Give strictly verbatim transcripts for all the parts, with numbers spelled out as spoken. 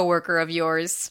Worker of yours.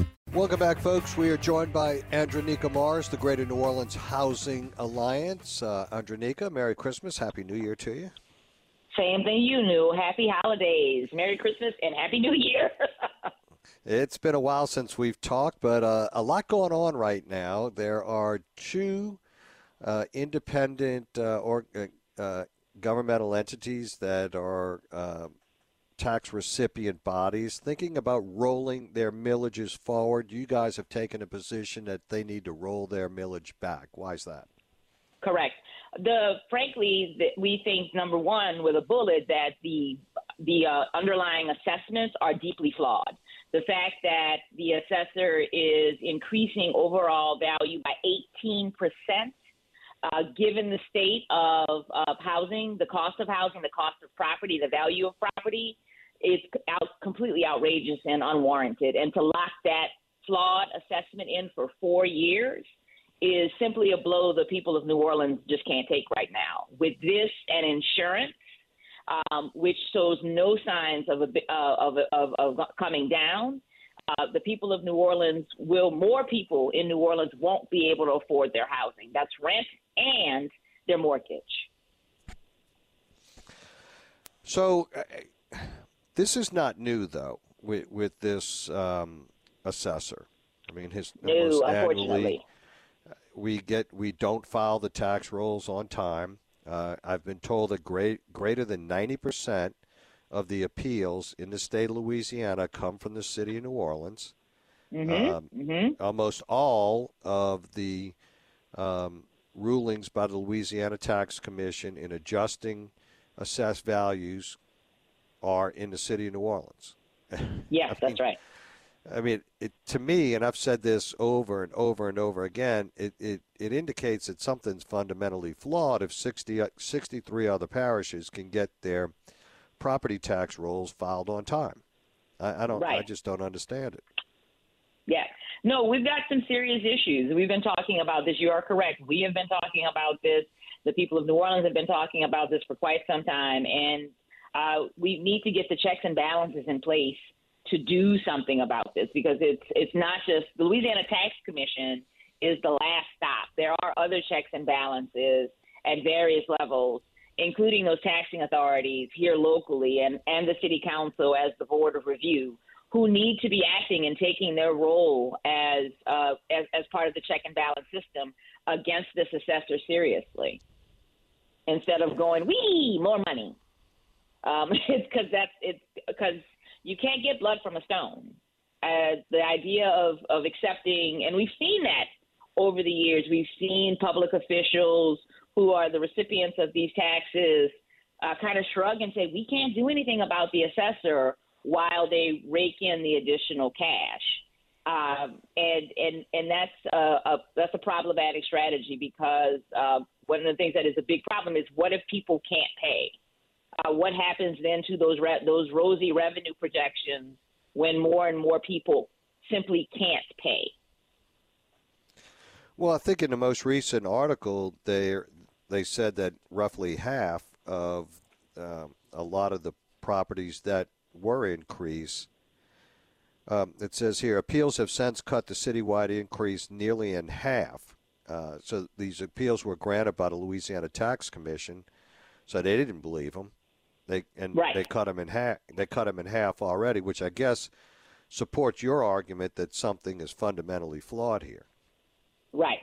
Welcome back, folks. We are joined by Andreanecia Morris, the Greater New Orleans Housing Alliance. Uh, Andreanecia, Merry Christmas. Happy New Year to you. Same thing you knew. Happy holidays. Merry Christmas and Happy New Year. It's been a while since we've talked, but uh, a lot going on right now. There are two uh, independent uh, or, uh, governmental entities that are uh, tax recipient bodies thinking about rolling their millages forward. You guys have taken a position that they need to roll their millage back. Why is that? Correct. The frankly, the, we think, number one, with a bullet, that the the uh, underlying assessments are deeply flawed. The fact that the assessor is increasing overall value by eighteen percent, uh, given the state of, of housing, the cost of housing, the cost of property, the value of property, is out, completely outrageous and unwarranted. And to lock that flawed assessment in for four years is simply a blow the people of New Orleans just can't take right now. With this and insurance, um, which shows no signs of, a, uh, of, of, of coming down, uh, the people of New Orleans will, more people in New Orleans won't be able to afford their housing. That's rent and their mortgage. So... Uh, This is not new, though, with, with this um, assessor. I mean, his no, annually, we get we don't file the tax rolls on time. Uh, I've been told that great, greater than ninety percent of the appeals in the state of Louisiana come from the city of New Orleans. Mm-hmm. Um, mm-hmm. Almost all of the um, rulings by the Louisiana Tax Commission in adjusting assessed values are in the city of New Orleans. Yes, I mean, that's right. I mean, it, to me, and I've said this over and over and over again, it, it, it indicates that something's fundamentally flawed if sixty, sixty-three other parishes can get their property tax rolls filed on time. I, I don't. Right. I just don't understand it. Yeah. No, we've got some serious issues. We've been talking about this. You are correct. We have been talking about this. The people of New Orleans have been talking about this for quite some time, and Uh, we need to get the checks and balances in place to do something about this, because it's it's not just the Louisiana Tax Commission is the last stop. There are other checks and balances at various levels, including those taxing authorities here locally and, and the City Council as the Board of Review, who need to be acting and taking their role as uh, as, as part of the check and balance system against this assessor seriously, instead of going, wee, more money. Um, it's because that's it's because you can't get blood from a stone. Uh, the idea of, of accepting, and we've seen that over the years. We've seen public officials who are the recipients of these taxes uh, kind of shrug and say, we can't do anything about the assessor, while they rake in the additional cash. Um, and and and that's a, a that's a problematic strategy, because uh, one of the things that is a big problem is, what if people can't pay? Uh, what happens then to those re- those rosy revenue projections when more and more people simply can't pay? Well, I think in the most recent article, they they said that roughly half of um, a lot of the properties that were increased, um, it says here, appeals have since cut the citywide increase nearly in half. Uh, so these appeals were granted by the Louisiana Tax Commission, so they didn't believe them. They and right. they cut them in half. They cut them in half already, which I guess supports your argument that something is fundamentally flawed here. Right.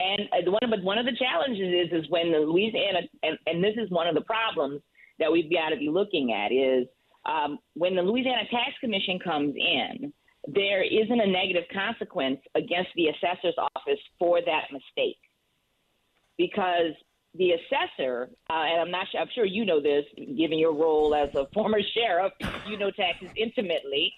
And one of, one of the challenges is, is when the Louisiana, and, and this is one of the problems that we've got to be looking at, is um, when the Louisiana Tax Commission comes in, there isn't a negative consequence against the assessor's office for that mistake. Because the assessor, uh, and I'm not sure, I'm sure you know this, given your role as a former sheriff, you know taxes intimately.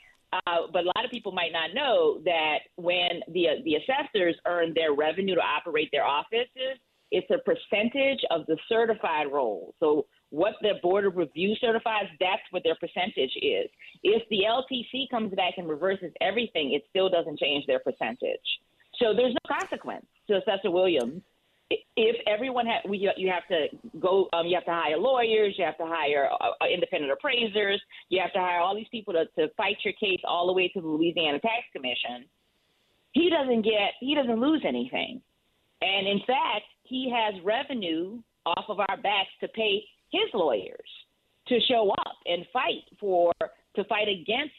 Uh, but a lot of people might not know that when the uh, the assessors earn their revenue to operate their offices, it's a percentage of the certified roll. So what the Board of Review certifies, that's what their percentage is. If the L T C comes back and reverses everything, it still doesn't change their percentage. So there's no consequence to Assessor Williams. If everyone ha- we, you have to go, um, you have to hire lawyers, you have to hire uh, independent appraisers, you have to hire all these people to, to fight your case all the way to the Louisiana Tax Commission. He doesn't get, he doesn't lose anything, and in fact, he has revenue off of our backs to pay his lawyers to show up and fight for to fight against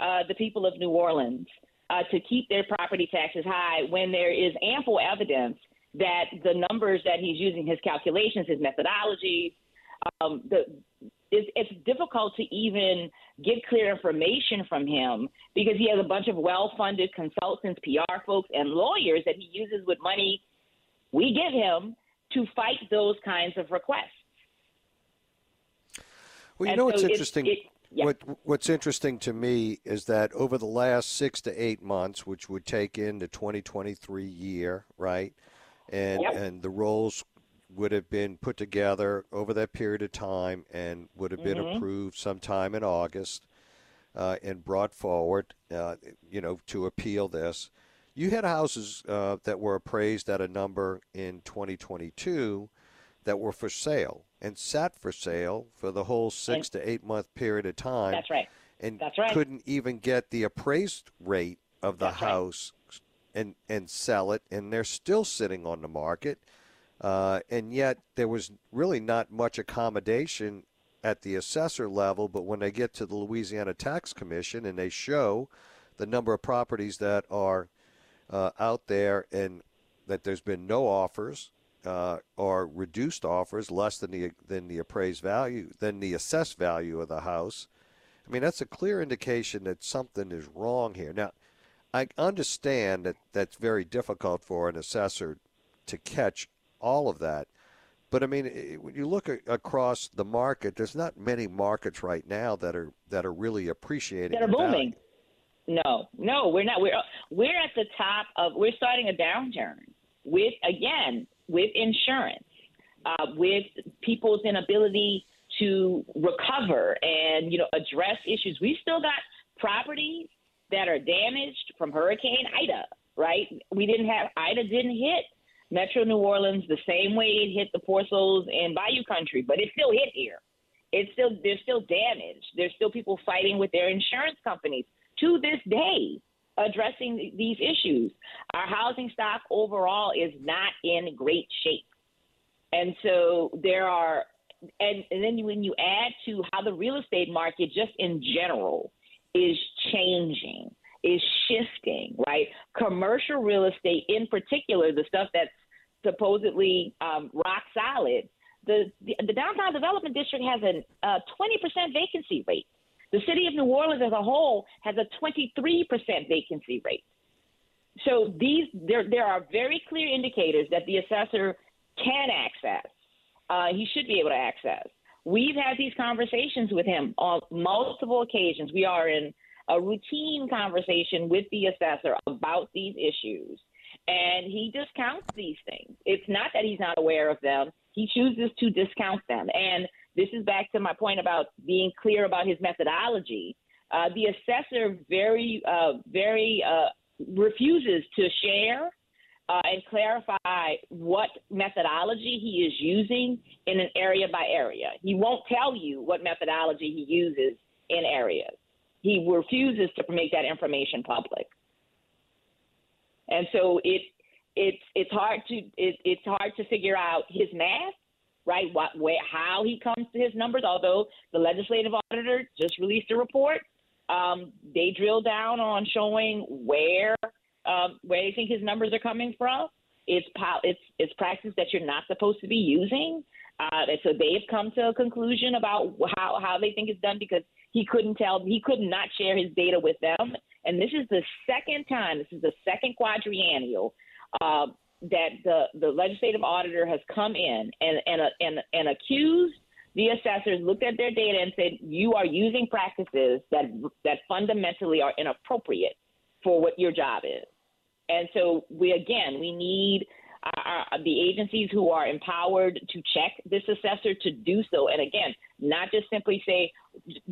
uh, the people of New Orleans uh, to keep their property taxes high when there is ample evidence that the numbers that he's using, his calculations, his methodology, um, the, it's, it's difficult to even get clear information from him because he has a bunch of well-funded consultants, P R folks, and lawyers that he uses with money we give him to fight those kinds of requests. Well, you and know what's so interesting? It, yeah. What What's interesting to me is that over the last six to eight months, which would take in the twenty twenty-three year, right? And yep. and the rolls would have been put together over that period of time and would have been mm-hmm. approved sometime in August uh, and brought forward, uh, you know, to appeal this. You had houses uh, that were appraised at a number in twenty twenty-two that were for sale and sat for sale for the whole six and, to eight month period of time. That's right. And that's right. Couldn't even get the appraised rate of the that's house right. and and sell it, and they're still sitting on the market, uh, and yet there was really not much accommodation at the assessor level. But when they get to the Louisiana Tax Commission and they show the number of properties that are uh, out there and that there's been no offers uh, or reduced offers less than the than the appraised value, than the assessed value of the house, I mean, that's a clear indication that something is wrong here. Now, I understand that that's very difficult for an assessor to catch all of that. But, I mean, when you look across the market, there's not many markets right now that are that are really appreciating. That are booming. Value. No, no, we're not. We're, we're at the top of – we're starting a downturn with, again, with insurance, uh, with people's inability to recover and, you know, address issues. We've still got properties that are damaged from Hurricane Ida, right? We didn't have, Ida didn't hit Metro New Orleans the same way it hit the Porcellos and Bayou Country, but it still hit here. It's still, there's still damage. There's still people fighting with their insurance companies to this day, addressing these issues. Our housing stock overall is not in great shape. And so there are, and, and then when you add to how the real estate market just in general is changing, is shifting, right? Commercial real estate in particular, the stuff that's supposedly um, rock solid, the, the the Downtown Development District has a uh, twenty percent vacancy rate. The city of New Orleans as a whole has a twenty-three percent vacancy rate. So these there there are very clear indicators that the assessor can access. Uh, he should be able to access. We've had these conversations with him on multiple occasions. We are in a routine conversation with the assessor about these issues, and he discounts these things. It's not that he's not aware of them. He chooses to discount them. And this is back to my point about being clear about his methodology. Uh, the assessor very, uh, very uh, refuses to share Uh, and clarify what methodology he is using in an area by area. He won't tell you what methodology he uses in areas. He refuses to make that information public. And so it it's it's hard to it, it's hard to figure out his math, right? What where how he comes to his numbers. Although the legislative auditor just released a report Um, they drill down on showing where um, where they think his numbers are coming from. It's po- it's it's practice that you're not supposed to be using. Uh, and so they've come to a conclusion about how, how they think it's done because he couldn't tell, he could not share his data with them. And this is the second time, this is the second quadrennial uh, that the, the legislative auditor has come in and, and, and, and accused the assessors, looked at their data and said, you are using practices that that fundamentally are inappropriate for what your job is. And so we, again, we need Are the agencies who are empowered to check this assessor to do so. And again, not just simply say,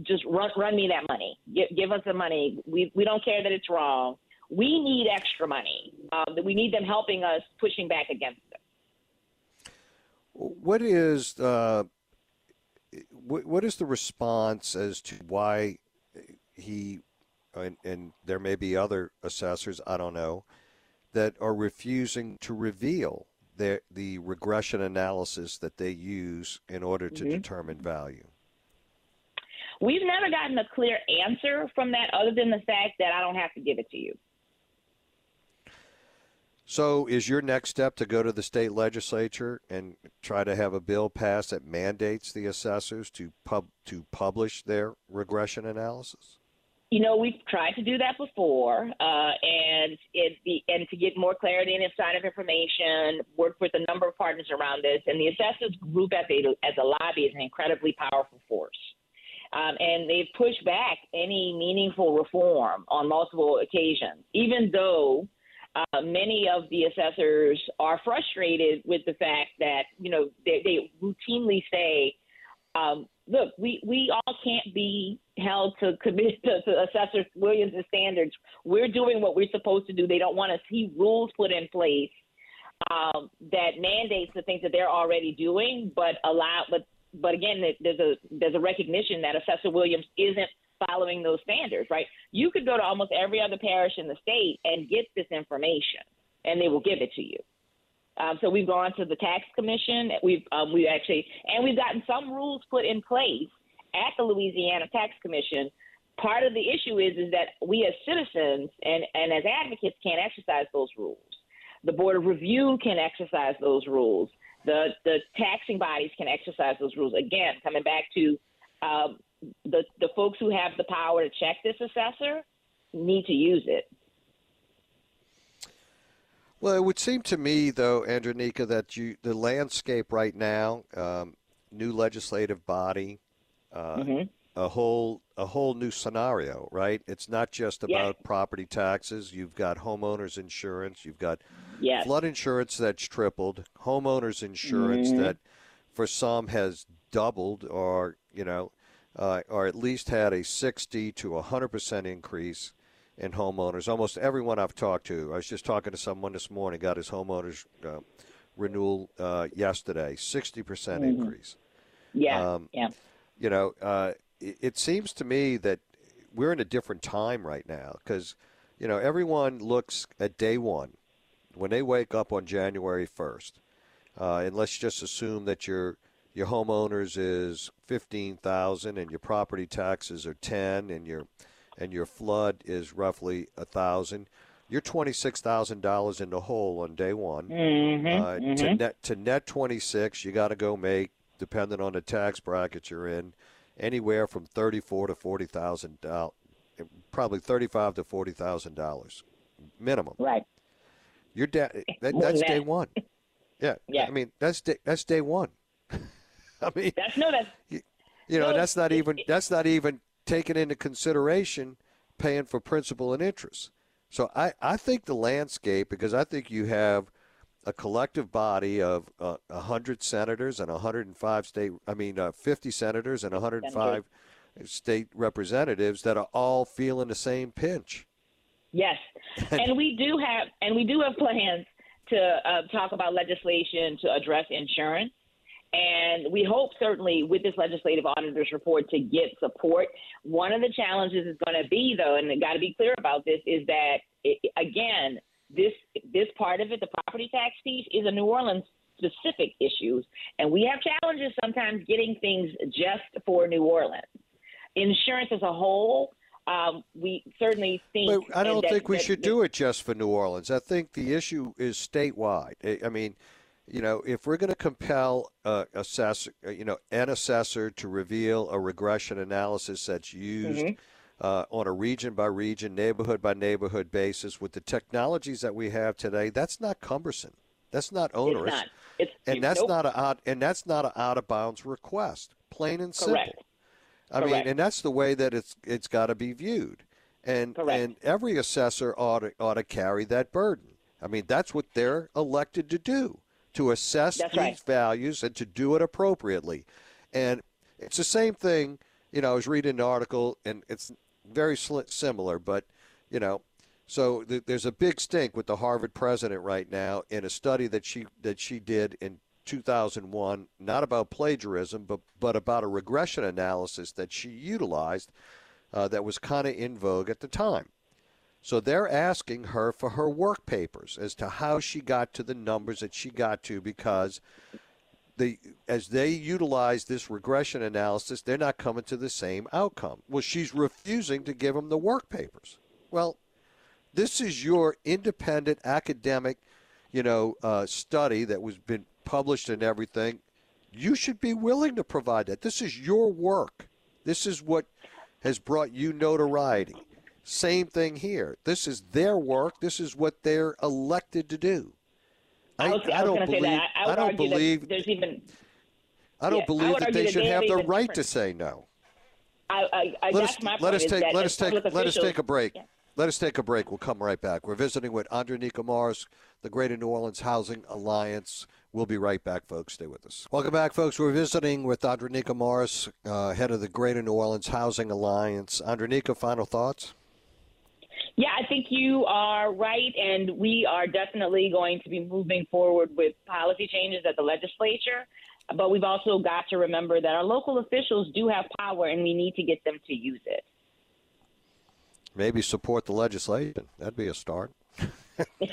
just run, run me that money. Give, give us the money. We, we don't care that it's wrong. We need extra money. Um, we need them helping us, pushing back against it. What is, uh, what is the response as to why he, and, and there may be other assessors, I don't know, that are refusing to reveal their, the regression analysis that they use in order to mm-hmm. determine value? We've never gotten a clear answer from that other than the fact that I don't have to give it to you. So is your next step to go to the state legislature and try to have a bill passed that mandates the assessors to pub to publish their regression analysis? You know, we've tried to do that before, uh, and it, the, and to get more clarity and inside of information, worked with a number of partners around this. And the assessors group as a, as a lobby is an incredibly powerful force. Um, and they've pushed back any meaningful reform on multiple occasions, even though uh, many of the assessors are frustrated with the fact that, you know, they, they routinely say, um, look, we, we all can't be held to commit to, to Assessor Williams' standards. We're doing what we're supposed to do. They don't want to see rules put in place um, that mandates the things that they're already doing, but allow. But but again, there's a there's a recognition that Assessor Williams isn't following those standards, right? You could go to almost every other parish in the state and get this information, and they will give it to you. Um, so we've gone to the Tax Commission. We've um, we actually and we've gotten some rules put in place at the Louisiana Tax Commission. Part of the issue is is that we as citizens and, and as advocates can't exercise those rules. The Board of Review can exercise those rules. The the taxing bodies can exercise those rules. Again, coming back to um, the the folks who have the power to check this assessor need to use it. Well, it would seem to me, though, Andreanecia, that you the landscape right now, um, new legislative body, Uh, mm-hmm. a whole a whole new scenario, right? It's not just about yes. property taxes. You've got homeowners insurance. You've got yes. flood insurance that's tripled. Homeowners insurance mm-hmm. that, for some, has doubled, or you know, uh, or at least had a sixty to one hundred percent increase in homeowners. Almost everyone I've talked to, I was just talking to someone this morning, got his homeowners uh, renewal uh, yesterday, sixty percent mm-hmm. increase. Yeah. Um, yeah. You know, uh, it, it seems to me that we're in a different time right now because, you know, everyone looks at day one when they wake up on January first. Uh, and let's just assume that your your homeowners is fifteen thousand dollars and your property taxes are ten and your and your flood is roughly one thousand dollars. You're twenty-six thousand dollars in the hole on day one. Mm-hmm, uh, mm-hmm. To net to net twenty-six, you got to go make, depending on the tax bracket you're in, anywhere from thirty-four to forty thousand dollars, probably thirty-five to forty thousand dollars minimum. Right. You're da- that, that's that. day one. Yeah. Yeah. I mean, that's day, that's day one. I mean, that's no that's you, you know no, that's not even that's not even taken into consideration paying for principal and interest. So I I think the landscape, because I think you have a collective body of uh, one hundred senators and one hundred five state, I mean, uh, fifty senators and one hundred five state representatives that are all feeling the same pinch. Yes. And we do have, and we do have plans to uh, talk about legislation to address insurance. And we hope certainly with this legislative auditor's report to get support. One of the challenges is going to be, though, and got to be clear about this, is that, it, again, This this part of it, the property tax piece, is a New Orleans-specific issue, and we have challenges sometimes getting things just for New Orleans. Insurance as a whole, Um, we certainly think. But I don't that, think we that, should that, do it just for New Orleans. I think the issue is statewide. I mean, you know, if we're going to compel uh, assess, you know, an assessor to reveal a regression analysis that's used mm-hmm. uh, on a region by region, neighborhood by neighborhood basis with the technologies that we have today, that's not cumbersome. That's not onerous. It's not. It's, and that's nope. not a out, and that's not an out of bounds request. Plain and simple. Correct. I Correct. mean, and that's the way that it's it's got to be viewed, and Correct. and every assessor ought to, ought to carry that burden. I mean, that's what they're elected to do, to assess that's these right. values and to do it appropriately. And it's the same thing. You know, I was reading an article, and it's very similar, but you know, so th- there's a big stink with the Harvard president right now in a study that she that she did in two thousand one, not about plagiarism, but but about a regression analysis that she utilized uh, that was kind of in vogue at the time. So they're asking her for her work papers as to how she got to the numbers that she got to, because the as they utilize this regression analysis, they're not coming to the same outcome. Well, she's refusing to give them the work papers. Well, this is your independent academic, you know, uh, study that was been published and everything. You should be willing to provide that. This is your work. This is what has brought you notoriety. Same thing here. This is their work. This is what they're elected to do. I, I, was, I, I don't believe. That. I, I, I don't believe. There's even. I don't yeah, believe I that they that should have the right different. to say no. I, I, I, let us my let us take let us take officials, let us take a break. Yeah. Let us take a break. We'll come right back. We're visiting with Andreanecia Morris, the Greater New Orleans Housing Alliance. We'll be right back, folks. Stay with us. Welcome back, folks. We're visiting with Andreanecia Morris, uh, head of the Greater New Orleans Housing Alliance. Andreanecia, final thoughts? Yeah, I think you are right, and we are definitely going to be moving forward with policy changes at the legislature. But we've also got to remember that our local officials do have power, and we need to get them to use it. Maybe support the legislation. That'd be a start. That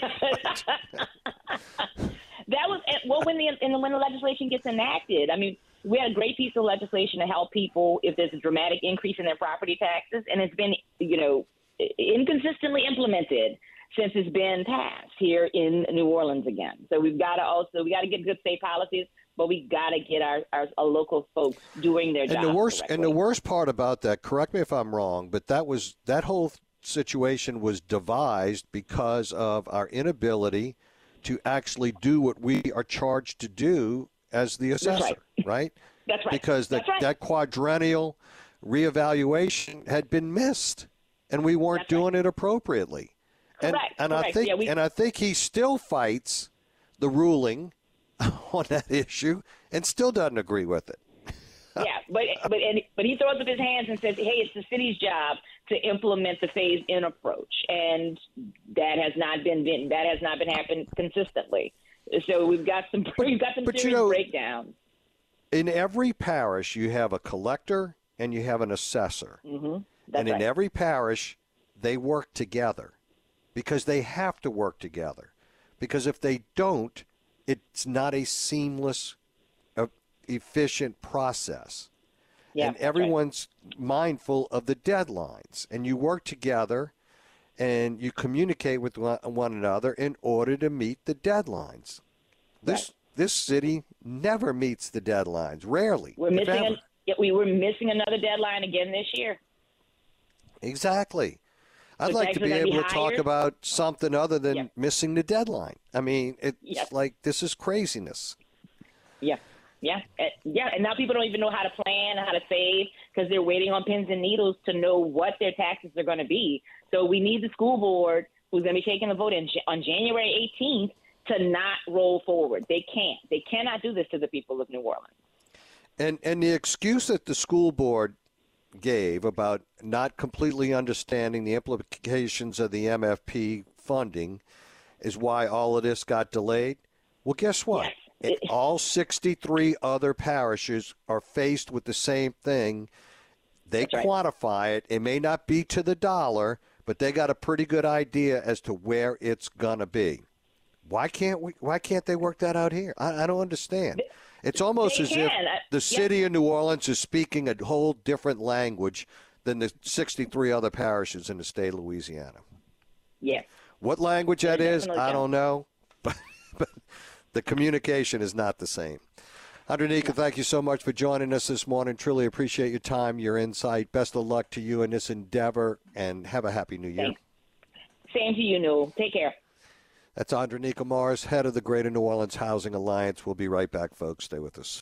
was well when the and when the legislation gets enacted. I mean, we had a great piece of legislation to help people if there's a dramatic increase in their property taxes, and it's been, you know, inconsistently implemented since it's been passed here in New Orleans again. So we've got to also we got to get good state policies, but we got to get our, our, our local folks doing their job. And the worst correctly. and the worst part about that, correct me if I'm wrong, but that was that whole situation was devised because of our inability to actually do what we are charged to do as the assessor, That's right? right? That's right. Because the, That's right. that quadrennial reevaluation had been missed, and we weren't That's doing right. it appropriately. Correct. And, and Correct. I think yeah, we... and I think he still fights the ruling on that issue and still doesn't agree with it. Yeah, but but and, but he throws up his hands and says, "Hey, it's the city's job to implement the phased-in approach," and that has not been, been that has not been happening consistently. So we've got some we've got some but serious you know, breakdowns. In every parish, you have a collector and you have an assessor, mm-hmm. That's and right. in every parish, they work together because they have to work together, because if they don't, it's not a seamless, efficient process. Yeah, and everyone's right. mindful of the deadlines, and you work together and you communicate with one another in order to meet the deadlines. This right. this city never meets the deadlines, rarely. We're missing a, we were missing another deadline again this year. Exactly. I'd so like to be able be to talk about something other than yeah. missing the deadline. I mean, it's yeah. like this is craziness. Yeah. Yeah, yeah, and now people don't even know how to plan, how to save, because they're waiting on pins and needles to know what their taxes are going to be. So we need the school board, who's going to be taking the vote in, on January eighteenth, to not roll forward. They can't. They cannot do this to the people of New Orleans. And and the excuse that the school board gave about not completely understanding the implications of the M F P funding is why all of this got delayed. Well, guess what? Yes. It, all sixty-three other parishes are faced with the same thing. They That's quantify right. it. It may not be to the dollar, but they got a pretty good idea as to where it's gonna be. Why can't we? Why can't they work that out here? I, I don't understand. It's almost they as can. if the city yeah. of New Orleans is speaking a whole different language than the sixty-three other parishes in the state of Louisiana. Yes. What language that is, I don't know, but, but the communication is not the same. Andreanecia, thank you so much for joining us this morning. Truly appreciate your time, your insight. Best of luck to you in this endeavor, and have a happy new year. Thanks. Same to you, Newell. Take care. That's Andreanecia Morris, head of the Greater New Orleans Housing Alliance. We'll be right back, folks. Stay with us.